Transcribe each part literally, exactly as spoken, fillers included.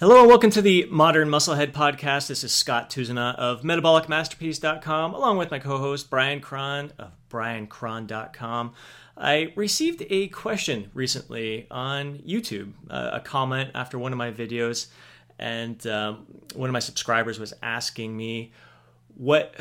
Hello and welcome to the Modern Musclehead Podcast. This is Scott Tuzana of Metabolic Masterpiece dot com, along with my co-host Brian Krohn of Brian Krohn dot com. I received a question recently on YouTube, uh, a comment after one of my videos, and um, one of my subscribers was asking me what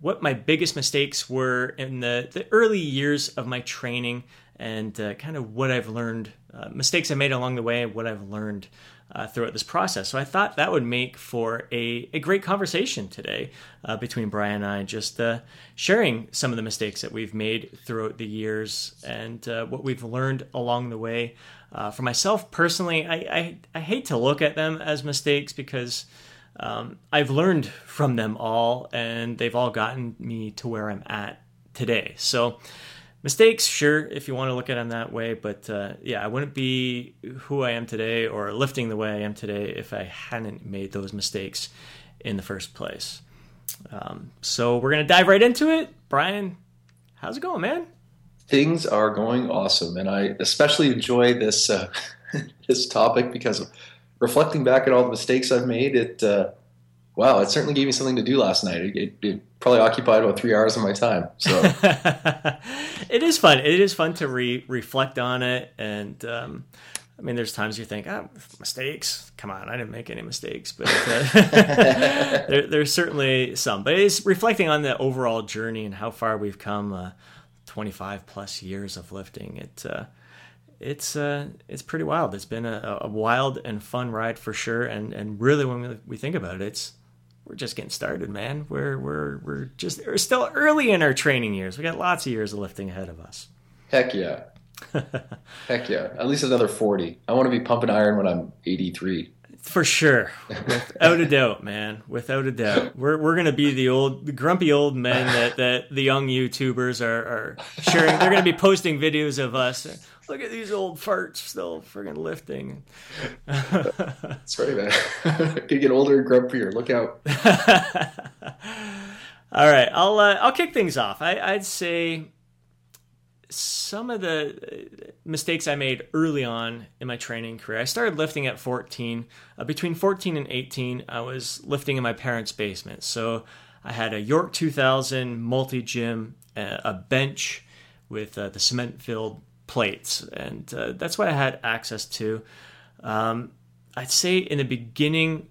what my biggest mistakes were in the, the early years of my training and uh, kind of what I've learned, uh, mistakes I made along the way, what I've learned Uh, throughout this process. So I thought that would make for a, a great conversation today uh, between Brian and I, just uh, sharing some of the mistakes that we've made throughout the years and uh, what we've learned along the way. Uh, for myself personally, I, I, I hate to look at them as mistakes because um, I've learned from them all and they've all gotten me to where I'm at today. So mistakes, sure, if you want to look at them that way, but uh, yeah, I wouldn't be who I am today or lifting the way I am today if I hadn't made those mistakes in the first place. Um, so we're going to dive right into it. Brian, how's it going, man? Things are going awesome, and I especially enjoy this uh, this topic because of reflecting back at all the mistakes I've made, it uh, wow, it certainly gave me something to do last night. It, it, it probably occupied about three hours of my time. So it is fun. It is fun to re- reflect on it. And um, I mean, there's times you think, ah, mistakes, come on, I didn't make any mistakes. But uh, there, there's certainly some. But it's reflecting on the overall journey and how far we've come, uh, twenty-five plus years of lifting. It, uh, it's uh, it's pretty wild. It's been a, a wild and fun ride for sure. And, and really, when we, we think about it, it's We're just getting started, man. We're we're we're just we're still early in our training years. We got lots of years of lifting ahead of us. Heck yeah, heck yeah. At least another forty. I want to be pumping iron when I'm eighty-three. For sure, without a doubt, man. Without a doubt, we're we're gonna be the old the grumpy old men that, that the young YouTubers are, are sharing. They're gonna be posting videos of us. Look at these old farts still friggin' lifting. That's right, man. Could get older and grumpier. Look out. All right, I'll uh, I'll kick things off. I, I'd say some of the mistakes I made early on in my training career. I started lifting at fourteen. Uh, between fourteen and eighteen, I was lifting in my parents' basement. So I had a York two thousand multi-gym, uh, a bench with uh, the cement-filled plates, and uh, that's what I had access to. Um, I'd say in the beginning,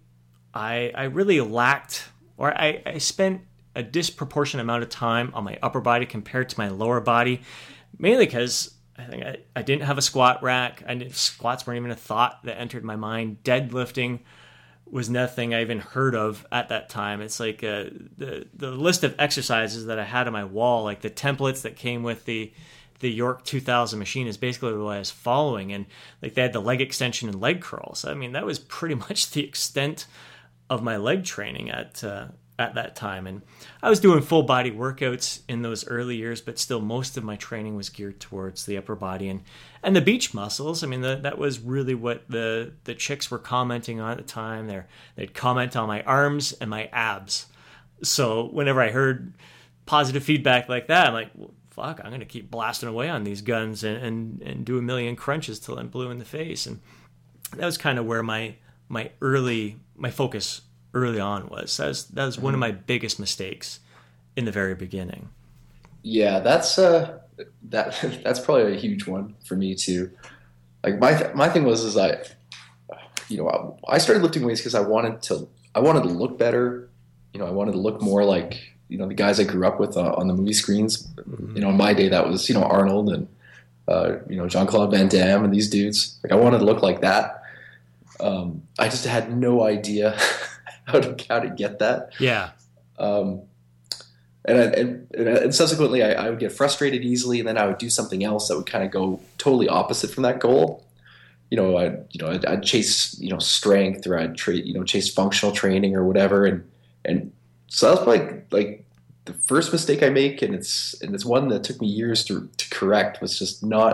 I I really lacked, or I, I spent a disproportionate amount of time on my upper body compared to my lower body, mainly because I think I, I didn't have a squat rack. I didn't, squats weren't even a thought that entered my mind. Deadlifting was nothing I even heard of at that time. It's like uh, the the list of exercises that I had on my wall, like the templates that came with the the York two thousand machine is basically what I was following. And like they had the leg extension and leg curls. I mean, that was pretty much the extent of my leg training at uh, at that time. And I was doing full body workouts in those early years, but still most of my training was geared towards the upper body and, and the beach muscles. I mean, the, that was really what the, the chicks were commenting on at the time. They're, they'd comment on my arms and my abs. So whenever I heard positive feedback like that, I'm like, well, fuck, I'm going to keep blasting away on these guns and, and, and do a million crunches till I'm blue in the face. And that was kind of where my my early, my focus early on was. That was, that was one of my biggest mistakes in the very beginning. Yeah, that's uh, that that's probably a huge one for me too. Like my th- my thing was is I, you know, I, I started lifting weights because I wanted to I wanted to look better. You know, I wanted to look more like, you know, the guys I grew up with uh, on the movie screens. You know, in my day, that was, you know, Arnold and, uh, you know, Jean-Claude Van Damme and these dudes. Like, I wanted to look like that. Um, I just had no idea how to how to get that. Yeah. Um, and, I, and and subsequently, I, I would get frustrated easily, and then I would do something else that would kind of go totally opposite from that goal. You know, I you know I'd, I'd chase you know strength, or I'd trade you know chase functional training or whatever, and and. So that's like like the first mistake I make, and it's and it's one that took me years to to correct, was just not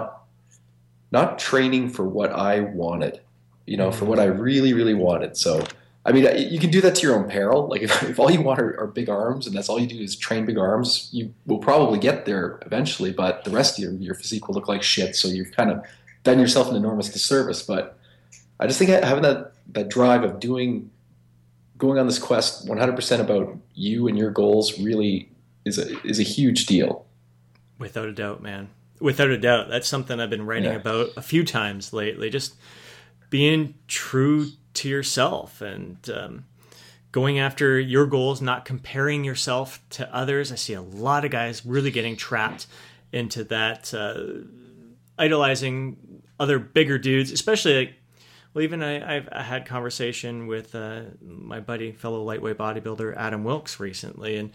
not training for what I wanted, you know, for what I really really wanted. So I mean, you can do that to your own peril. Like if, if all you want are, are big arms, and that's all you do is train big arms, you will probably get there eventually, but the rest of your, your physique will look like shit. So you've kind of done yourself an enormous disservice. But I just think having that that drive of doing, going on this quest one hundred percent about you and your goals really is a, is a huge deal. Without a doubt, man. Without a doubt. That's something I've been writing yeah. about a few times lately. Just being true to yourself and um, going after your goals, not comparing yourself to others. I see a lot of guys really getting trapped into that, uh, idolizing other bigger dudes, especially like, well, even I, I've I had conversation with uh, my buddy, fellow lightweight bodybuilder, Adam Wilkes recently, and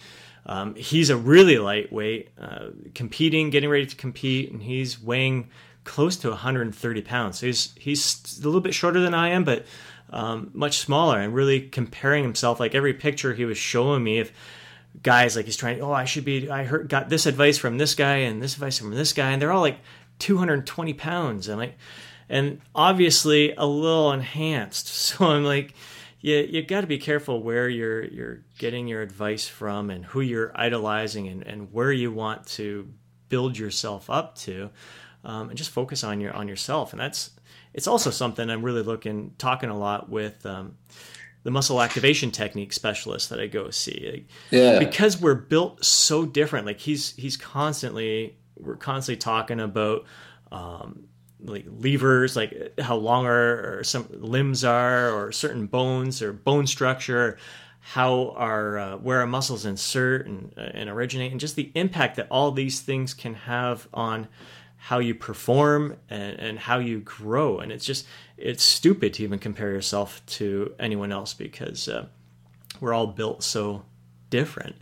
um, he's a really lightweight, uh, competing, getting ready to compete, and he's weighing close to one hundred thirty pounds. So he's, he's a little bit shorter than I am, but um, much smaller, and really comparing himself. Like every picture he was showing me of guys, like he's trying, oh, I should be, I heard, got this advice from this guy and this advice from this guy, and they're all like two hundred twenty pounds. And like, and obviously a little enhanced. So I'm like, yeah, you got to be careful where you're you're getting your advice from and who you're idolizing and, and where you want to build yourself up to, um, and just focus on your on yourself. And that's it's also something I'm really looking talking a lot with um, the muscle activation technique specialist that I go see. Like, yeah, because we're built so different. Like he's he's constantly we're constantly talking about. Um, like levers, like how long our or some limbs are, or certain bones or bone structure, how our uh, where our muscles insert and, uh, and originate, and just the impact that all these things can have on how you perform and, and how you grow. And it's just, it's stupid to even compare yourself to anyone else because uh, we're all built so different.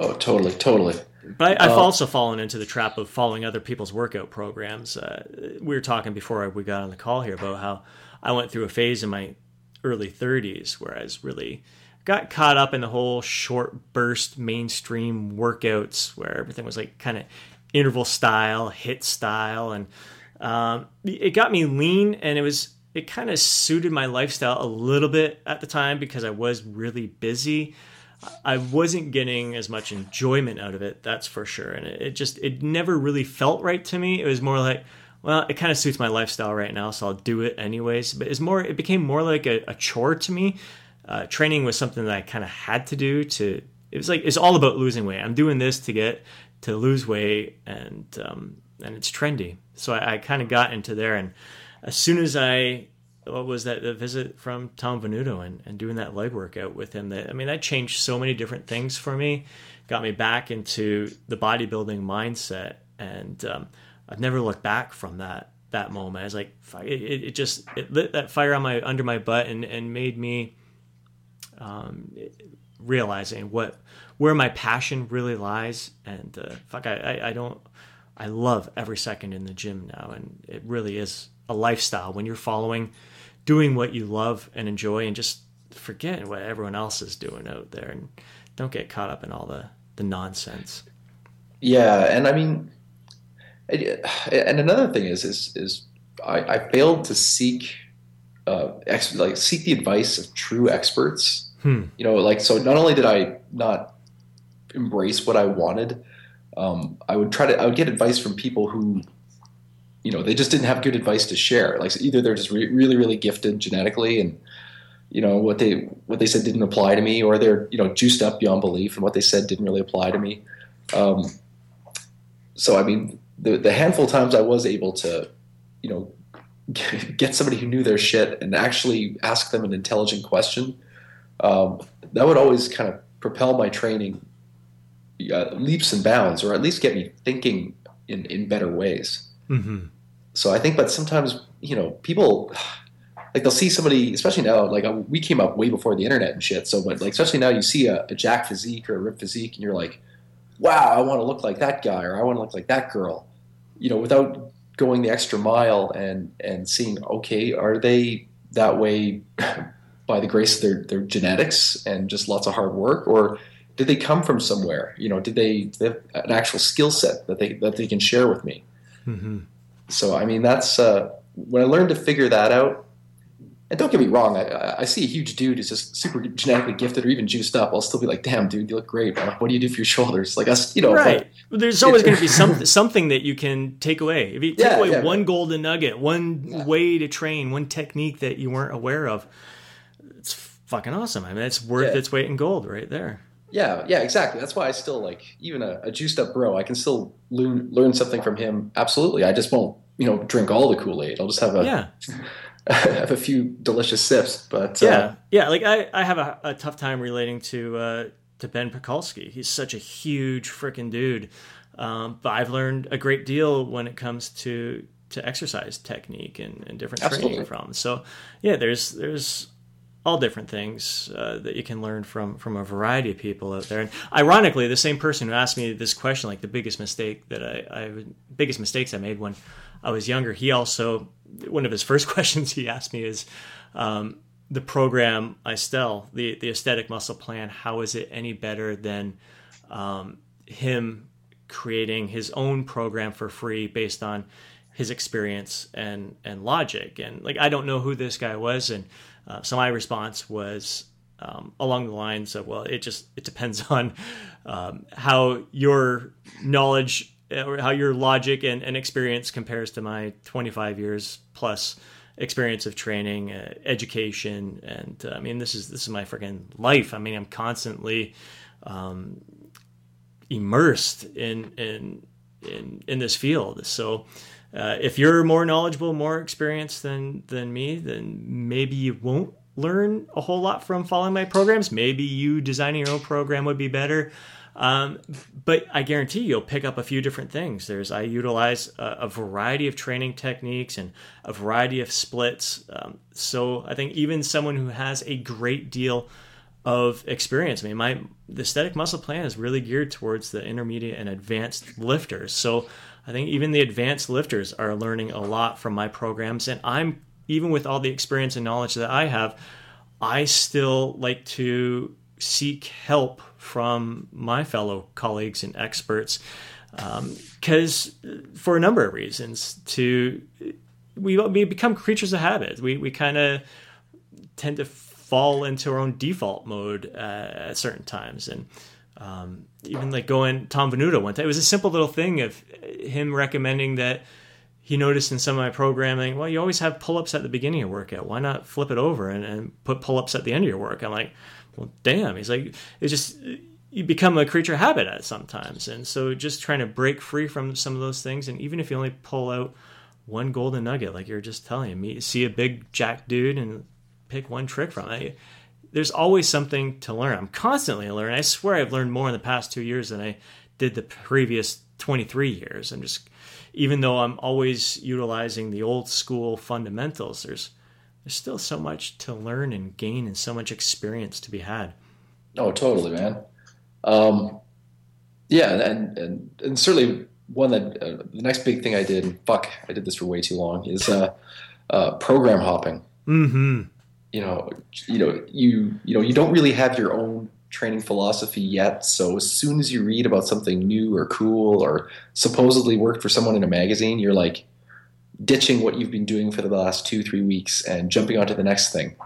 Oh, totally, totally. But I, I've uh, also fallen into the trap of following other people's workout programs. Uh, we were talking before we got on the call here about how I went through a phase in my early thirties where I was really got caught up in the whole short burst mainstream workouts where everything was like kind of interval style, hit style. And um, it got me lean, and it was it kind of suited my lifestyle a little bit at the time because I was really busy. I wasn't getting as much enjoyment out of it, that's for sure. And it, it just, it never really felt right to me. It was more like, well, it kind of suits my lifestyle right now, so I'll do it anyways. But it's more, it became more like a, a chore to me. Uh, training was something that I kind of had to do to, it was like, it's all about losing weight. I'm doing this to get, to lose weight, and, um, and it's trendy. So I, I kind of got into there. And as soon as I, what was that, the visit from Tom Venuto and, and doing that leg workout with him, that, I mean, that changed so many different things for me, got me back into the bodybuilding mindset. And um, I've never looked back from that, that moment. I was like, it, it just, it lit that fire on my, under my butt and, and made me um, realizing what, where my passion really lies. And uh, fuck, I, I, I don't, I love every second in the gym now. And it really is a lifestyle when you're following, doing what you love and enjoy, and just forget what everyone else is doing out there, and don't get caught up in all the, the nonsense. Yeah. And I mean, it, and another thing is, is, is I, I failed to seek, uh, ex, like seek the advice of true experts, hmm. you know, like, so not only did I not embrace what I wanted, um, I would try to, I would get advice from people who, you know, they just didn't have good advice to share. Like either they're just re- really, really gifted genetically, and you know what they what they said didn't apply to me, or they're you know juiced up beyond belief, and what they said didn't really apply to me. Um, so I mean, the, the handful of times I was able to, you know, get somebody who knew their shit and actually ask them an intelligent question, um, that would always kind of propel my training uh, leaps and bounds, or at least get me thinking in in better ways. Mm-hmm. So I think, but sometimes, you know, people, like they'll see somebody, especially now, like we came up way before the internet and shit. So, but like, especially now you see a, a jack physique or a ripped physique and you're like, wow, I want to look like that guy, or I want to look like that girl, you know, without going the extra mile and, and seeing, okay, are they that way by the grace of their, their genetics and just lots of hard work, or did they come from somewhere? You know, did they, they have an actual skill set that they, that they can share with me? Mm-hmm. So I mean, that's uh, when I learned to figure that out. And don't get me wrong, I, I see a huge dude who's just super genetically gifted or even juiced up. I'll still be like, damn, dude, you look great. Like, what do you do for your shoulders? Like, us, you know. Right. Like, there's always going to be some, something that you can take away. If you take yeah, away yeah, one right. golden nugget, one yeah. way to train, one technique that you weren't aware of, it's fucking awesome. I mean, it's worth yeah. its weight in gold right there. Yeah, yeah, exactly. That's why I still like, even a, a juiced up bro, I can still learn, learn something from him. Absolutely. I just won't, you know, drink all the Kool-Aid. I'll just have a... Yeah. have a few delicious sips, but yeah, uh, yeah. Like I, I have a, a tough time relating to uh, to Ben Pekulski. He's such a huge freaking dude, um, but I've learned a great deal when it comes to, to exercise technique and, and different absolutely. Training from. So yeah, there's there's all different things uh, that you can learn from from a variety of people out there. And ironically, the same person who asked me this question, like the biggest mistake that I, I biggest mistakes I made when I was younger, he also. One of his first questions he asked me is um, the program Istel, the, the aesthetic muscle plan, how is it any better than um, him creating his own program for free based on his experience and, and logic? And like, I don't know who this guy was. And uh, so my response was um, along the lines of, well, it just, it depends on um, how your knowledge or how your logic and, and experience compares to my twenty-five years plus experience of training, uh, education. And uh, I mean, this is, this is my freaking life. I mean, I'm constantly um, immersed in, in, in, in this field. So uh, if you're more knowledgeable, more experienced than, than me, then maybe you won't learn a whole lot from following my programs. Maybe you designing your own program would be better. Um, but I guarantee you'll pick up a few different things. There's, I utilize a, a variety of training techniques and a variety of splits. Um, so I think even someone who has a great deal of experience, I mean, my, the aesthetic muscle plan is really geared towards the intermediate and advanced lifters. So I think even the advanced lifters are learning a lot from my programs. And I'm, even with all the experience and knowledge that I have, I still like to seek help from my fellow colleagues and experts, because um, for a number of reasons, to we we become creatures of habit. We we kind of tend to fall into our own default mode uh, at certain times, and um, even like going Tom Venuto one time. It was a simple little thing of him recommending that he noticed in some of my programming. Well, you always have pull-ups at the beginning of your workout. Why not flip it over and, and put pull-ups at the end of your work? I'm like, well, damn. He's like, it's just, you become a creature of habit at sometimes. And so just trying to break free from some of those things. And even if you only pull out one golden nugget, like you're just telling me, see a big jack dude and pick one trick from it. There's always something to learn. I'm constantly learning. I swear I've learned more in the past two years than I did the previous twenty-three years. I'm just, even though I'm always utilizing the old school fundamentals, there's, There's still so much to learn and gain and so much experience to be had. Oh, totally, man. Um, yeah, and, and and certainly one that uh, the next big thing I did, and fuck, I did this for way too long, is uh, uh, program hopping. Mm-hmm. You know, you know, you you know, you don't really have your own training philosophy yet. So as soon as you read about something new or cool or supposedly worked for someone in a magazine, you're like, ditching what you've been doing for the last two, three weeks and jumping onto the next thing.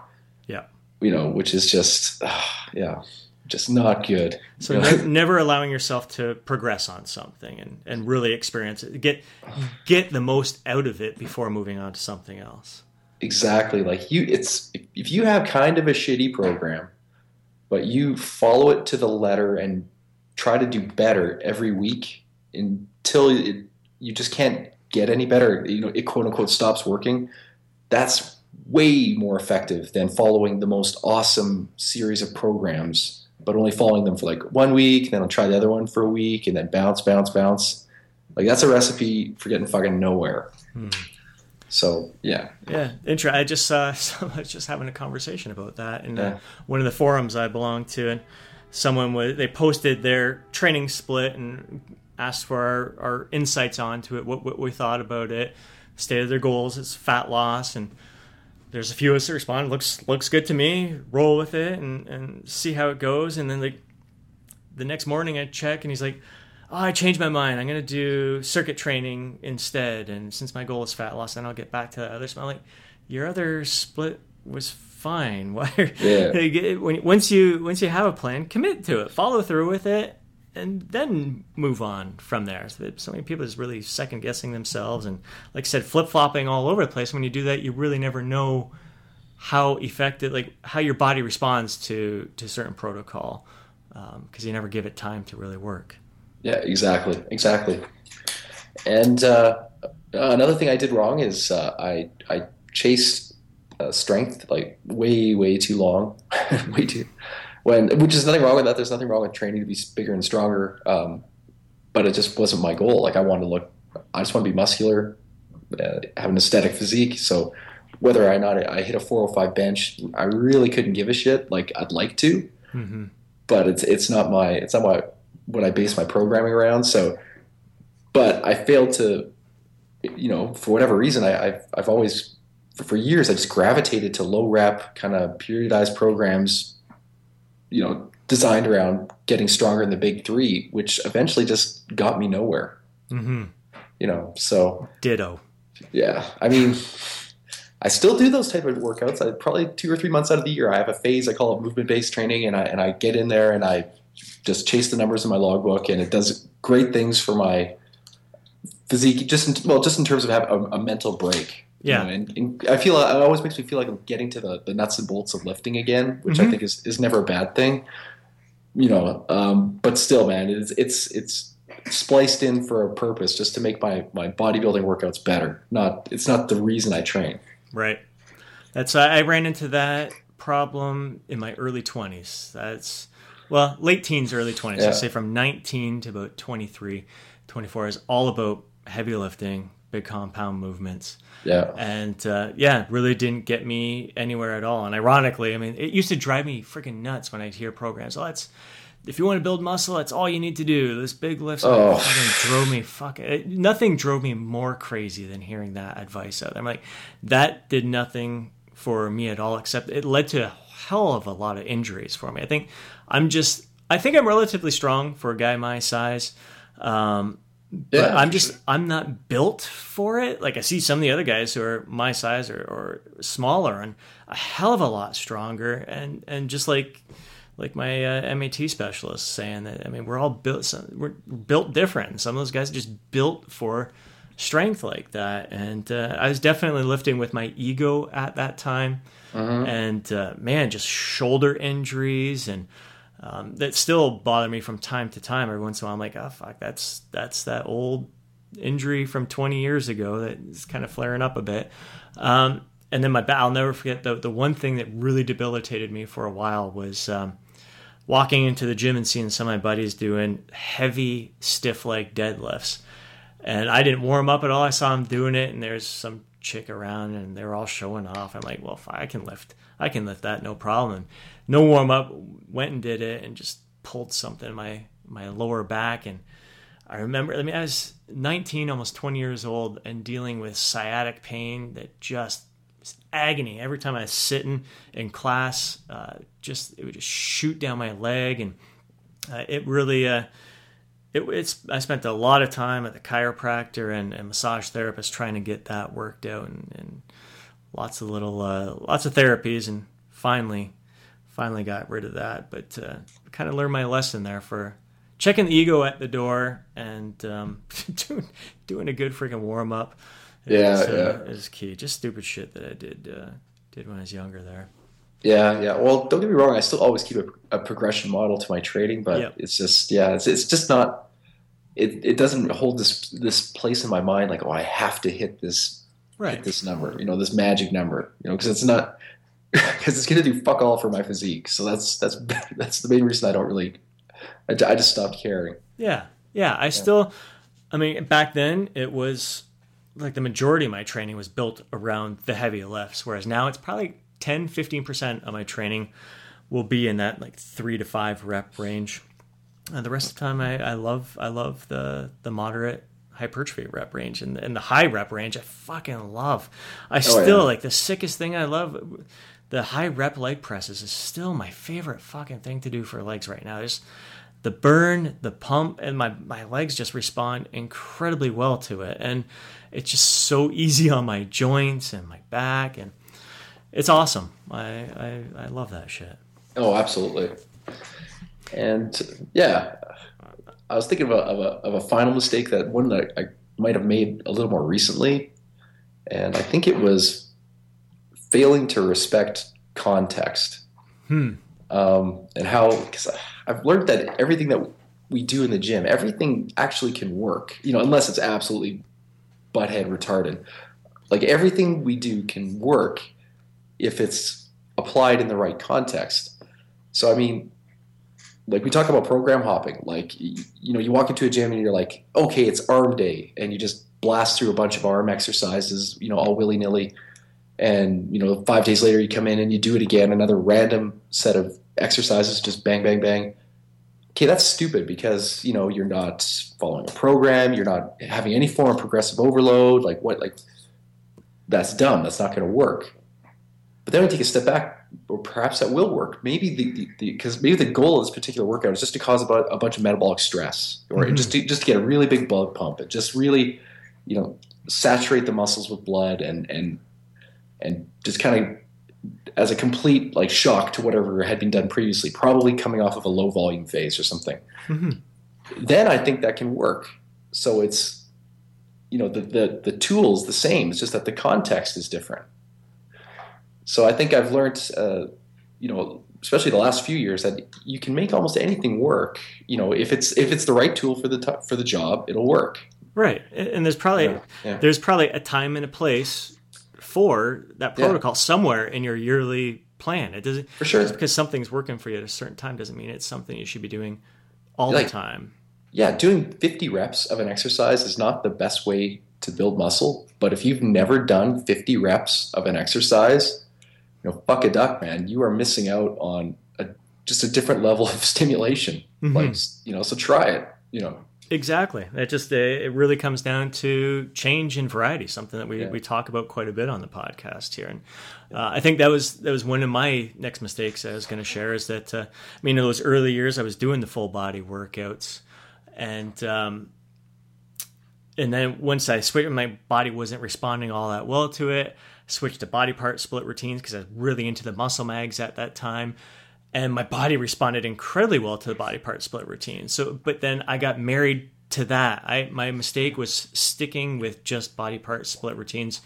Yeah. You know, which is just, uh, yeah, just not good. So you know? ne- never allowing yourself to progress on something and, and really experience it. Get, get the most out of it before moving on to something else. Exactly. Like you, it's, if you have kind of a shitty program, but you follow it to the letter and try to do better every week until it, you just can't get any better, you know, it quote unquote stops working. That's way more effective than following the most awesome series of programs, but only following them for like one week, then I'll try the other one for a week and then bounce, bounce, bounce. Like that's a recipe for getting fucking nowhere. Hmm. So, yeah. Yeah. Intro. I just, uh, I was just having a conversation about that in yeah. uh, one of the forums I belong to, and someone was, they posted their training split and asked for our, our insights onto it, what, what we thought about it, stated their goals, it's fat loss, and there's a few of us that responded, looks looks good to me, roll with it, and, and see how it goes. And then like the next morning I check, and he's like, oh, I changed my mind, I'm going to do circuit training instead, and since my goal is fat loss, then I'll get back to that other spot. I'm like, your other split was fine. Why? Yeah. Once you once you have a plan, commit to it, follow through with it, and then move on from there. So, so many people are just really second guessing themselves, and like I said, flip flopping all over the place. When you do that, you really never know how effective, like how your body responds to to certain protocol, because um, you never give it time to really work. Yeah, exactly, exactly. And uh, another thing I did wrong is uh, I I chased uh, strength like way way too long, way too. When which is nothing wrong with that. There's nothing wrong with training to be bigger and stronger, um, but it just wasn't my goal. Like I wanted to look, I just want to be muscular, uh, have an aesthetic physique. So whether or not I hit a four oh five bench, I really couldn't give a shit. Like I'd like to, mm-hmm. but it's it's not my it's not my what I base my programming around. So, but I failed to, you know, for whatever reason, I, I've I've always for years I just gravitated to low rep kind of periodized programs, you know, designed around getting stronger in the big three, which eventually just got me nowhere. Mm-hmm. You know, so ditto. Yeah, I mean. I still do those type of workouts. I probably two or three months out of the year, I have a phase I call it movement-based training, and I and I get in there and I just chase the numbers in my logbook, and it does great things for my physique. Just in, well, just in terms of having a, a mental break. Yeah, you know, and, and I feel it always makes me feel like I'm getting to the, the nuts and bolts of lifting again, which mm-hmm. I think is, is never a bad thing. You know, um, but still, man, it's it's it's. spliced in for a purpose, just to make my my bodybuilding workouts better. Not it's not the reason I train. Right. That's I ran into that problem in my early twenties. That's well, late teens, early twenties. Yeah. I say from nineteen to about twenty-three, twenty-four is all about heavy lifting, big compound movements. Yeah. And uh, yeah, really didn't get me anywhere at all. And ironically, I mean, it used to drive me freaking nuts when I'd hear programs. Oh, that's if you want to build muscle, that's all you need to do. This big lift oh. fucking drove me fucking... Nothing drove me more crazy than hearing that advice out there. I'm like, that did nothing for me at all, except it led to a hell of a lot of injuries for me. I think I'm just... I think I'm relatively strong for a guy my size. Um, yeah. But I'm just... I'm not built for it. Like, I see some of the other guys who are my size or, or smaller and a hell of a lot stronger. And, and just like... Like my uh, M A T specialist saying that, I mean, we're all built, some, we're built different. Some of those guys are just built for strength like that. And uh, I was definitely lifting with my ego at that time. Uh-huh. And uh, man, just shoulder injuries and um, that still bother me from time to time. Every once in a while, I'm like, oh, fuck, that's, that's that old injury from twenty years ago that is kind of flaring up a bit. Um, and then my back, I'll never forget the, the one thing that really debilitated me for a while was... Um, walking into the gym and seeing some of my buddies doing heavy stiff leg deadlifts. And I didn't warm up at all. I saw them doing it, and there's some chick around, and they're all showing off. I'm like, well, I can lift. I can lift that, no problem. And no warm up, went and did it, and just pulled something in my, my lower back. And I remember, I mean, I was nineteen, almost twenty years old, and dealing with sciatic pain that just It's agony every time I was sitting in class. Uh, just it would just shoot down my leg, and uh, it really uh, it, it's. I spent a lot of time at the chiropractor and, and massage therapist trying to get that worked out, and, and lots of little uh, lots of therapies, and finally, finally got rid of that. But uh, kind of learned my lesson there for checking the ego at the door and um, doing doing a good freaking warm up. It yeah, was, uh, yeah. Is key. Just stupid shit that I did uh, did when I was younger there. Yeah, yeah. Well, don't get me wrong. I still always keep a, a progression model to my training, but yep. it's just yeah, it's it's just not. It it doesn't hold this this place in my mind like, oh, I have to hit this right. hit this number, you know, this magic number, you know, because it's not because it's gonna do fuck all for my physique. So that's that's that's the main reason I don't really. I, I just stopped caring. Yeah, yeah. I yeah. still. I mean, back then it was. Like the majority of my training was built around the heavy lifts, whereas now it's probably ten, fifteen percent of my training will be in that like three to five rep range. And the rest of the time I, I love, I love the, the moderate hypertrophy rep range and, and the high rep range. I fucking love, I still oh, yeah. like the sickest thing I love. The high rep leg presses is still my favorite fucking thing to do for legs right now. There's the burn, the pump, and my, my legs just respond incredibly well to it. And it's just so easy on my joints and my back. And it's awesome. I, I, I love that shit. Oh, absolutely. And yeah, I was thinking of a, of a, of a final mistake, that one that I might have made a little more recently. And I think it was failing to respect context. Hmm. Um, and how, because I've learned that everything that we do in the gym, everything actually can work, you know, unless it's absolutely butthead retarded. Like everything we do can work if it's applied in the right context. So, I mean, like we talk about program hopping, like, you know, you walk into a gym and you're like, okay, it's arm day. And you just blast through a bunch of arm exercises, you know, all willy nilly. And, you know, five days later you come in and you do it again, another random set of exercises, just bang, bang, bang. Okay, that's stupid because, you know, you're not following a program. You're not having any form of progressive overload. Like what, like that's dumb. That's not going to work. But then we take a step back, or perhaps that will work. Maybe the, because maybe the goal of this particular workout is just to cause about a bunch of metabolic stress, or mm-hmm. just to, just to get a really big blood pump. It just really, you know, saturate the muscles with blood and, and, and just kind of as a complete like shock to whatever had been done previously, probably coming off of a low volume phase or something. Mm-hmm. Then I think that can work. So it's, you know, the, the, the tool's the same. It's just that the context is different. So I think I've learned, uh, you know, especially the last few years, that you can make almost anything work. You know, if it's, if it's the right tool for the, t- for the job, it'll work. Right. And there's probably, yeah. Yeah. there's probably a time and a place for that protocol yeah. somewhere in your yearly plan. It doesn't, for sure. Just because something's working for you at a certain time doesn't mean it's something you should be doing all like, the time. Yeah, doing fifty reps of an exercise is not the best way to build muscle, but if you've never done fifty reps of an exercise, you know, fuck a duck, man, you are missing out on a, just a different level of stimulation. Mm-hmm. Like, you know, so try it, you know. Exactly. It just it really comes down to change and variety, something that we, yeah. we talk about quite a bit on the podcast here. And uh, I think that was that was one of my next mistakes I was going to share, is that uh, I mean, in those early years I was doing the full body workouts, and um, and then once I switched, my body wasn't responding all that well to it. I switched to body part split routines because I was really into the muscle mags at that time. And my body responded incredibly well to the body part split routine. So, but then I got married to that. I, my mistake was sticking with just body part split routines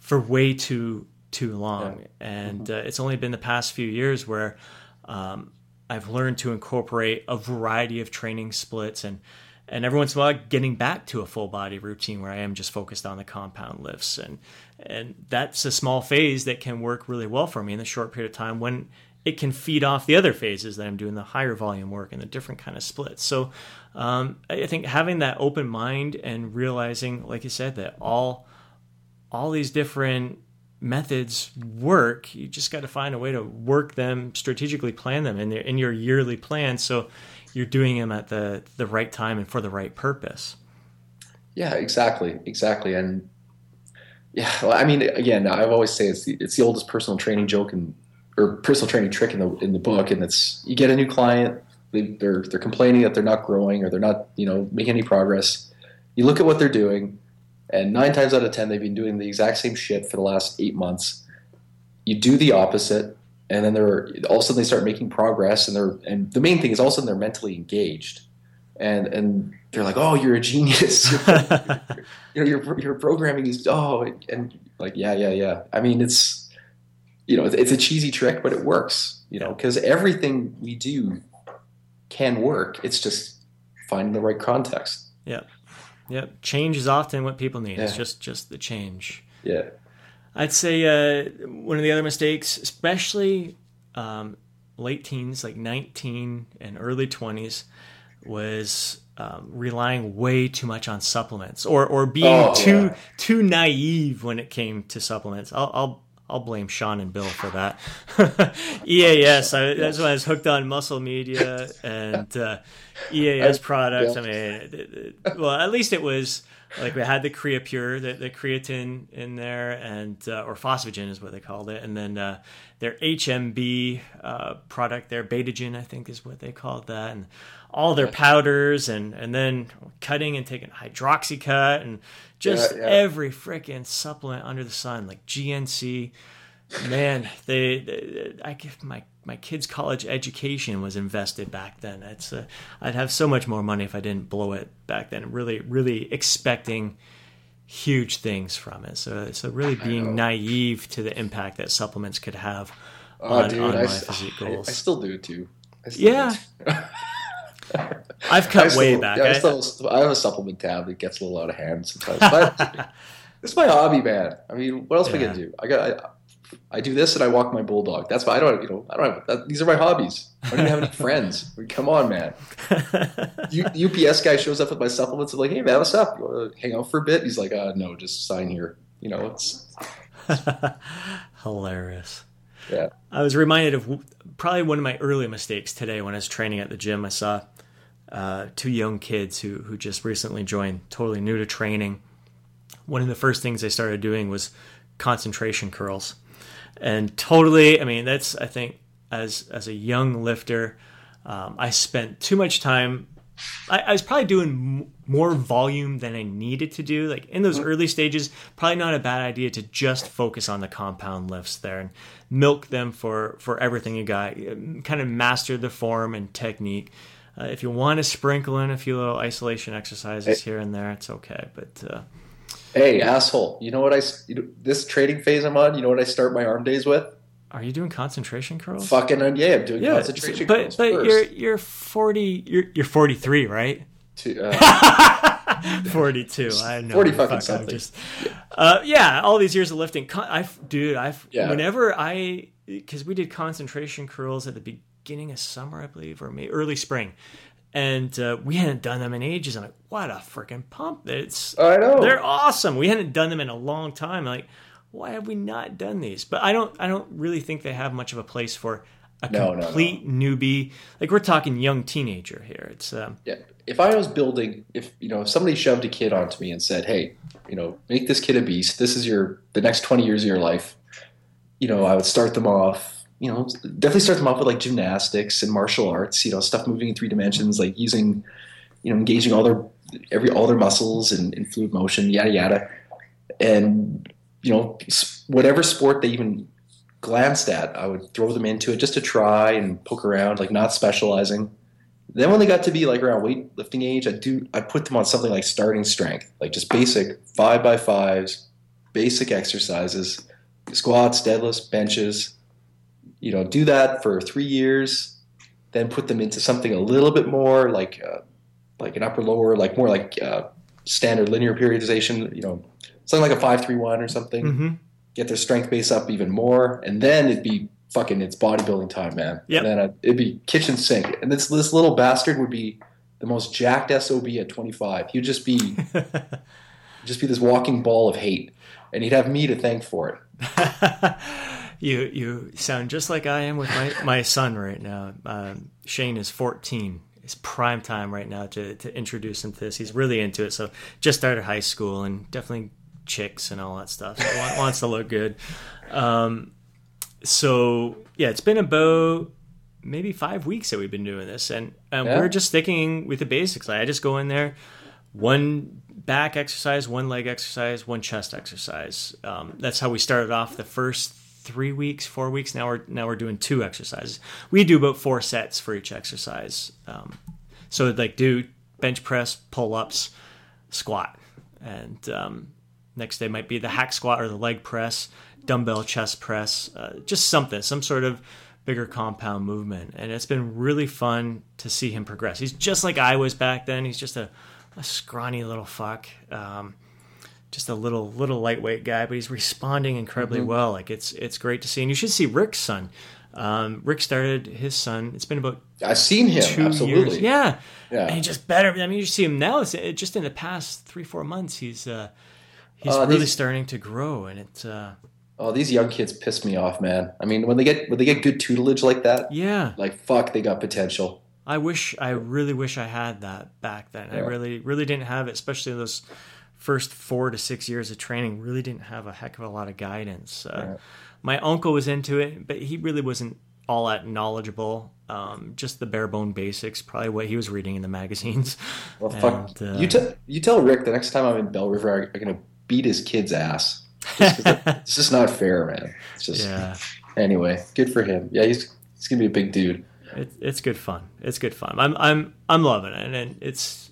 for way too, too long. Yeah. And uh, it's only been the past few years where um, I've learned to incorporate a variety of training splits, and, and every once in a while getting back to a full body routine where I am just focused on the compound lifts. And, and that's a small phase that can work really well for me in a short period of time, when it can feed off the other phases that I'm doing, the higher volume work and the different kind of splits. So um, I think having that open mind and realizing, like you said, that all all these different methods work, you just got to find a way to work them, strategically plan them in, their, in your yearly plan, so you're doing them at the, the right time and for the right purpose. Yeah, exactly, exactly. And yeah, well, I mean, again, I always say it's the, it's the oldest personal training joke and or personal training trick in the in the book, and it's you get a new client, they, they're they're complaining that they're not growing or they're not, you know, making any progress. You look at what they're doing, and nine times out of ten they've been doing the exact same shit for the last eight months. You do the opposite, and then they're all of a sudden they start making progress, and they're and the main thing is all of a sudden they're mentally engaged, and and they're like, oh, you're a genius, you know, your your programming is oh, and like yeah yeah yeah. I mean it's. You know, it's a cheesy trick, but it works, you know, because everything we do can work. It's just finding the right context. Yeah. Yeah. Change is often what people need. Yeah. It's just, just the change. Yeah. I'd say uh, one of the other mistakes, especially um, late teens, like nineteen and early twenties, was um, relying way too much on supplements, or, or being oh, too yeah. too naive when it came to supplements. I'll, I'll I'll blame Sean and Bill for that. E A S, I, that's when I was hooked on Muscle Media and uh, E A S products. I mean, it, it, well, at least it was like we had the CreaPure, the, the creatine in there, and uh, or phosphagen is what they called it, and then uh, their H M B uh, product, their Betagen, I think is what they called that, and all their powders, and, and then cutting and taking Hydroxycut, and just yeah, yeah. every freaking supplement under the sun, like G N C. Man, they, they I give my my kids' college education was invested back then. It's uh, I'd have so much more money if I didn't blow it back then. Really, really expecting huge things from it. So, so really being naive to the impact that supplements could have oh, on, dude, on my I, physique goals. I, I still do too. I still yeah. Do too. I've cut still, way back. Yeah, I, still, I have a supplement tab that gets a little out of hand sometimes. But it's my hobby, man. I mean, what else yeah. am I gonna do? I got. I, I do this and I walk my bulldog. That's why I don't, you know, I don't have, that, these are my hobbies. I don't even have any friends. I mean, come on, man. U, U P S guy shows up with my supplements. I'm like, hey, man, what's up? You want to hang out for a bit? He's like, uh, no, just sign here. You know, it's, it's hilarious. Yeah. I was reminded of probably one of my early mistakes today when I was training at the gym. I saw uh, two young kids who, who just recently joined, totally new to training. One of the first things they started doing was concentration curls. And totally, I mean, that's, I think, as as a young lifter, um, I spent too much time. I, I was probably doing m- more volume than I needed to do. Like in those early stages, probably not a bad idea to just focus on the compound lifts there and milk them for, for everything you got. Kind of master the form and technique. Uh, if you want to sprinkle in a few little isolation exercises here and there, it's okay. But... Uh, Hey, asshole, you know what I, you know, this training phase I'm on, you know what I start my arm days with? Are you doing concentration curls? Fucking, yeah, I'm doing yeah, concentration but, curls But first. you're you're forty, you're, you're forty-three, right? Two, uh, forty-two, I know. forty fucking fuck, something. Just, uh, yeah, all these years of lifting. Con- I've, dude, I've, yeah. whenever I, because we did concentration curls at the beginning of summer, I believe, or maybe early spring. And uh, we hadn't done them in ages. I'm like, what a freaking pump. It's, I know. They're awesome. We hadn't done them in a long time. Like, why have we not done these? But I don't I don't really think they have much of a place for a no, complete no, no. newbie. Like, we're talking young teenager here. It's um, yeah. If I was building, if you know, if somebody shoved a kid onto me and said, hey, you know, make this kid a beast. This is your the next twenty years of your life. You know, I would start them off. You know, definitely start them off with like gymnastics and martial arts. You know, stuff moving in three dimensions, like using, you know, engaging all their every all their muscles and, and fluid motion, yada yada. And you know, whatever sport they even glanced at, I would throw them into it just to try and poke around, like not specializing. Then when they got to be like around weightlifting age, I do I put them on something like starting strength, like just basic five by fives, basic exercises, squats, deadlifts, benches. You know, do that for three years, then put them into something a little bit more like uh, like an upper lower, like more like uh, standard linear periodization, you know, something like a five three one or something. Mm-hmm. Get their strength base up even more, and then it'd be fucking, it's bodybuilding time, man. Yep. And then I'd, it'd be kitchen sink. And this this little bastard would be the most jacked S O B at twenty-five. He'd just be just be this walking ball of hate, and he'd have me to thank for it. You you sound just like I am with my, my son right now. Um, Shane is fourteen. It's prime time right now to, to introduce him to this. He's really into it. So just started high school and definitely chicks and all that stuff. So wants, wants to look good. Um, so, yeah, it's been about maybe five weeks that we've been doing this. And, and yeah. we're just sticking with the basics. Like I just go in there, one back exercise, one leg exercise, one chest exercise. Um, that's how we started off the first three weeks, four weeks. Now we're now we're doing two exercises. We do about four sets for each exercise. Um, so like do bench press, pull ups, squat, and um, next day might be the hack squat or the leg press, dumbbell chest press, uh, just something, some sort of bigger compound movement. And it's been really fun to see him progress. He's just like I was back then. He's just a, a scrawny little fuck. Um, Just a little little lightweight guy, but he's responding incredibly mm-hmm. well. Like it's it's great to see, and you should see Rick's son. Um, Rick started his son. It's been about I've seen him two absolutely. Years. Yeah, yeah. And he just better. I mean, you see him now. It's it, just in the past three four months, he's uh, he's uh, really these, starting to grow, and it's. Uh, oh, these young kids piss me off, man. I mean, when they get when they get good tutelage like that, yeah, like fuck, they got potential. I wish I really wish I had that back then. Yeah. I really really didn't have it, especially those. First four to six years of training, really didn't have a heck of a lot of guidance. Uh, right. My uncle was into it, but he really wasn't all that knowledgeable. Um, just the bare bone basics, probably what he was reading in the magazines. Well, fuck. And, uh, you, t- you tell Rick the next time I'm in Bell River, I'm going to beat his kid's ass. Just it's just not fair, man. It's just yeah. Anyway, good for him. Yeah, he's he's gonna be a big dude. It, it's good fun. It's good fun. I'm I'm I'm loving it, and it's.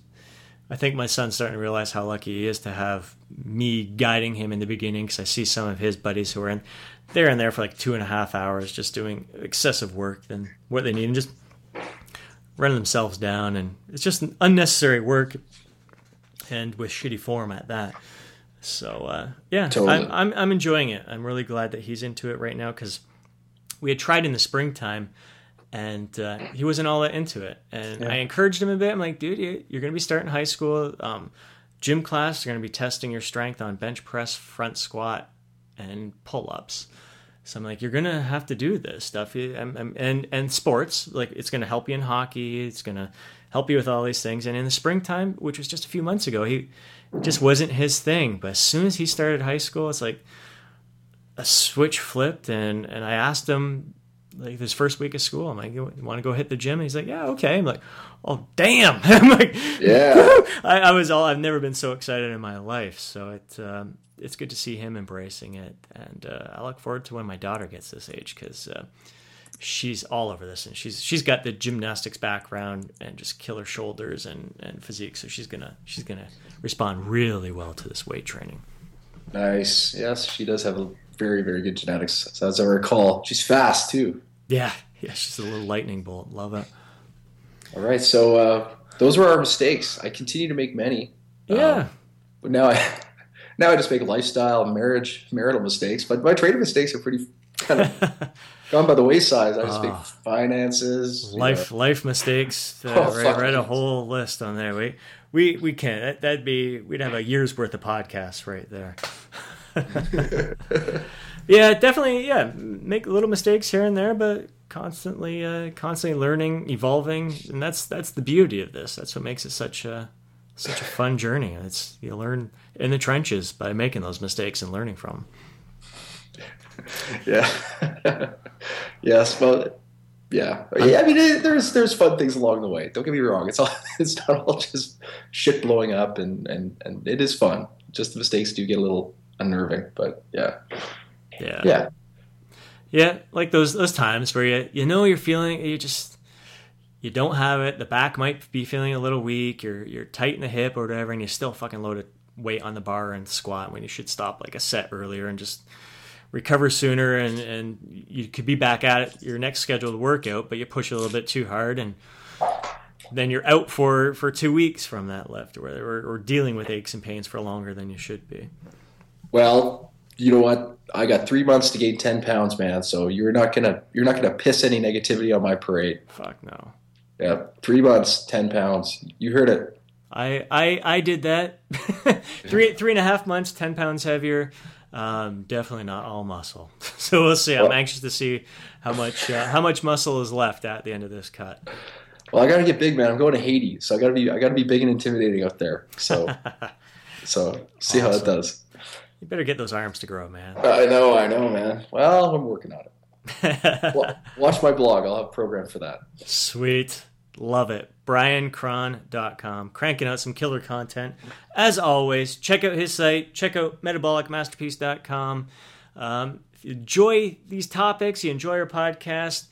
I think my son's starting to realize how lucky he is to have me guiding him in the beginning, because I see some of his buddies who are in they're in there for like two and a half hours just doing excessive work than what they need and just running themselves down, and it's just an unnecessary work and with shitty form at that. So uh, yeah, totally. I'm, I'm I'm enjoying it. I'm really glad that he's into it right now, because we had tried in the springtime. And uh, he wasn't all that into it. And yeah. I encouraged him a bit. I'm like, dude, you're going to be starting high school. Um, gym class, they're going to be testing your strength on bench press, front squat, and pull-ups. So I'm like, you're going to have to do this stuff. I'm, I'm, and, and sports, like it's going to help you in hockey. It's going to help you with all these things. And in the springtime, which was just a few months ago, he just wasn't his thing. But as soon as he started high school, it's like a switch flipped. And, and I asked him, like this first week of school, I'm like, you want to go hit the gym? And he's like, yeah, okay. I'm like, oh, damn. I'm like, yeah. I, I was all, I've never been so excited in my life. So it, um, it's good to see him embracing it. And uh, I look forward to when my daughter gets this age, because uh, she's all over this. And she's she's got the gymnastics background and just killer shoulders and, and physique. So she's going to she's gonna respond really well to this weight training. Nice. Yes, she does have a very, very good genetics. So as I recall, she's fast, too. Yeah, yeah, she's a little lightning bolt. Love it. All right, so uh, those were our mistakes. I continue to make many. Yeah, um, but now I now I just make lifestyle, marriage, marital mistakes. But my trading mistakes are pretty kind of gone by the wayside. I just oh, make finances, life, you know. Life mistakes. Uh, oh, right, write a whole list on there. We we we can't. That, that'd be we'd have a year's worth of podcasts right there. Yeah, definitely. Yeah, make little mistakes here and there, but constantly, uh, constantly learning, evolving, and that's that's the beauty of this. That's what makes it such a such a fun journey. It's you learn in the trenches by making those mistakes and learning from them. Yeah. Yes. Well. Yeah. Yeah. I mean, it, there's there's fun things along the way. Don't get me wrong. It's all it's not all just shit blowing up, and and and it is fun. Just the mistakes do get a little unnerving, but yeah. Yeah. Yeah. Yeah, like those those times where you you know you're feeling you just you don't have it, the back might be feeling a little weak, you're you're tight in the hip or whatever, and you still fucking load a weight on the bar and squat when you should stop like a set earlier and just recover sooner, and, and you could be back at it your next scheduled workout, but you push a little bit too hard and then you're out for, for two weeks from that lift, or, or or dealing with aches and pains for longer than you should be. Well, you know what? I got three months to gain ten pounds, man. So you're not gonna you're not gonna piss any negativity on my parade. Fuck no. Yeah, three months, ten pounds. You heard it. I I, I did that. three three and a half months, ten pounds heavier. Um, definitely not all muscle. So we'll see. I'm well, anxious to see how much uh, how much muscle is left at the end of this cut. Well, I gotta get big, man. I'm going to Haiti, so I gotta be I gotta be big and intimidating up there. So so see awesome. How it does. You better get those arms to grow, man. I know, I know, man. Well, I'm working on it. Well, watch my blog. I'll have a program for that. Sweet. Love it. Brian Krohn dot com. Cranking out some killer content. As always, check out his site. Check out Metabolic Masterpiece dot com. Um, if you enjoy these topics, you enjoy our podcast,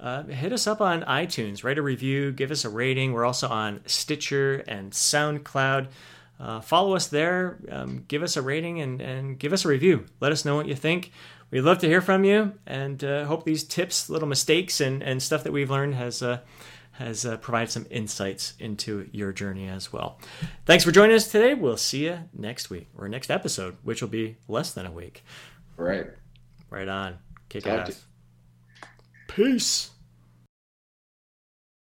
uh, hit us up on iTunes. Write a review. Give us a rating. We're also on Stitcher and SoundCloud. Uh, follow us there, um, give us a rating and, and give us a review. Let us know what you think. We'd love to hear from you, and uh, hope these tips, little mistakes, and, and stuff that we've learned has uh, has uh, provided some insights into your journey as well. Thanks for joining us today. We'll see you next week, or next episode, which will be less than a week. Right. Right on. Kick ass. Peace.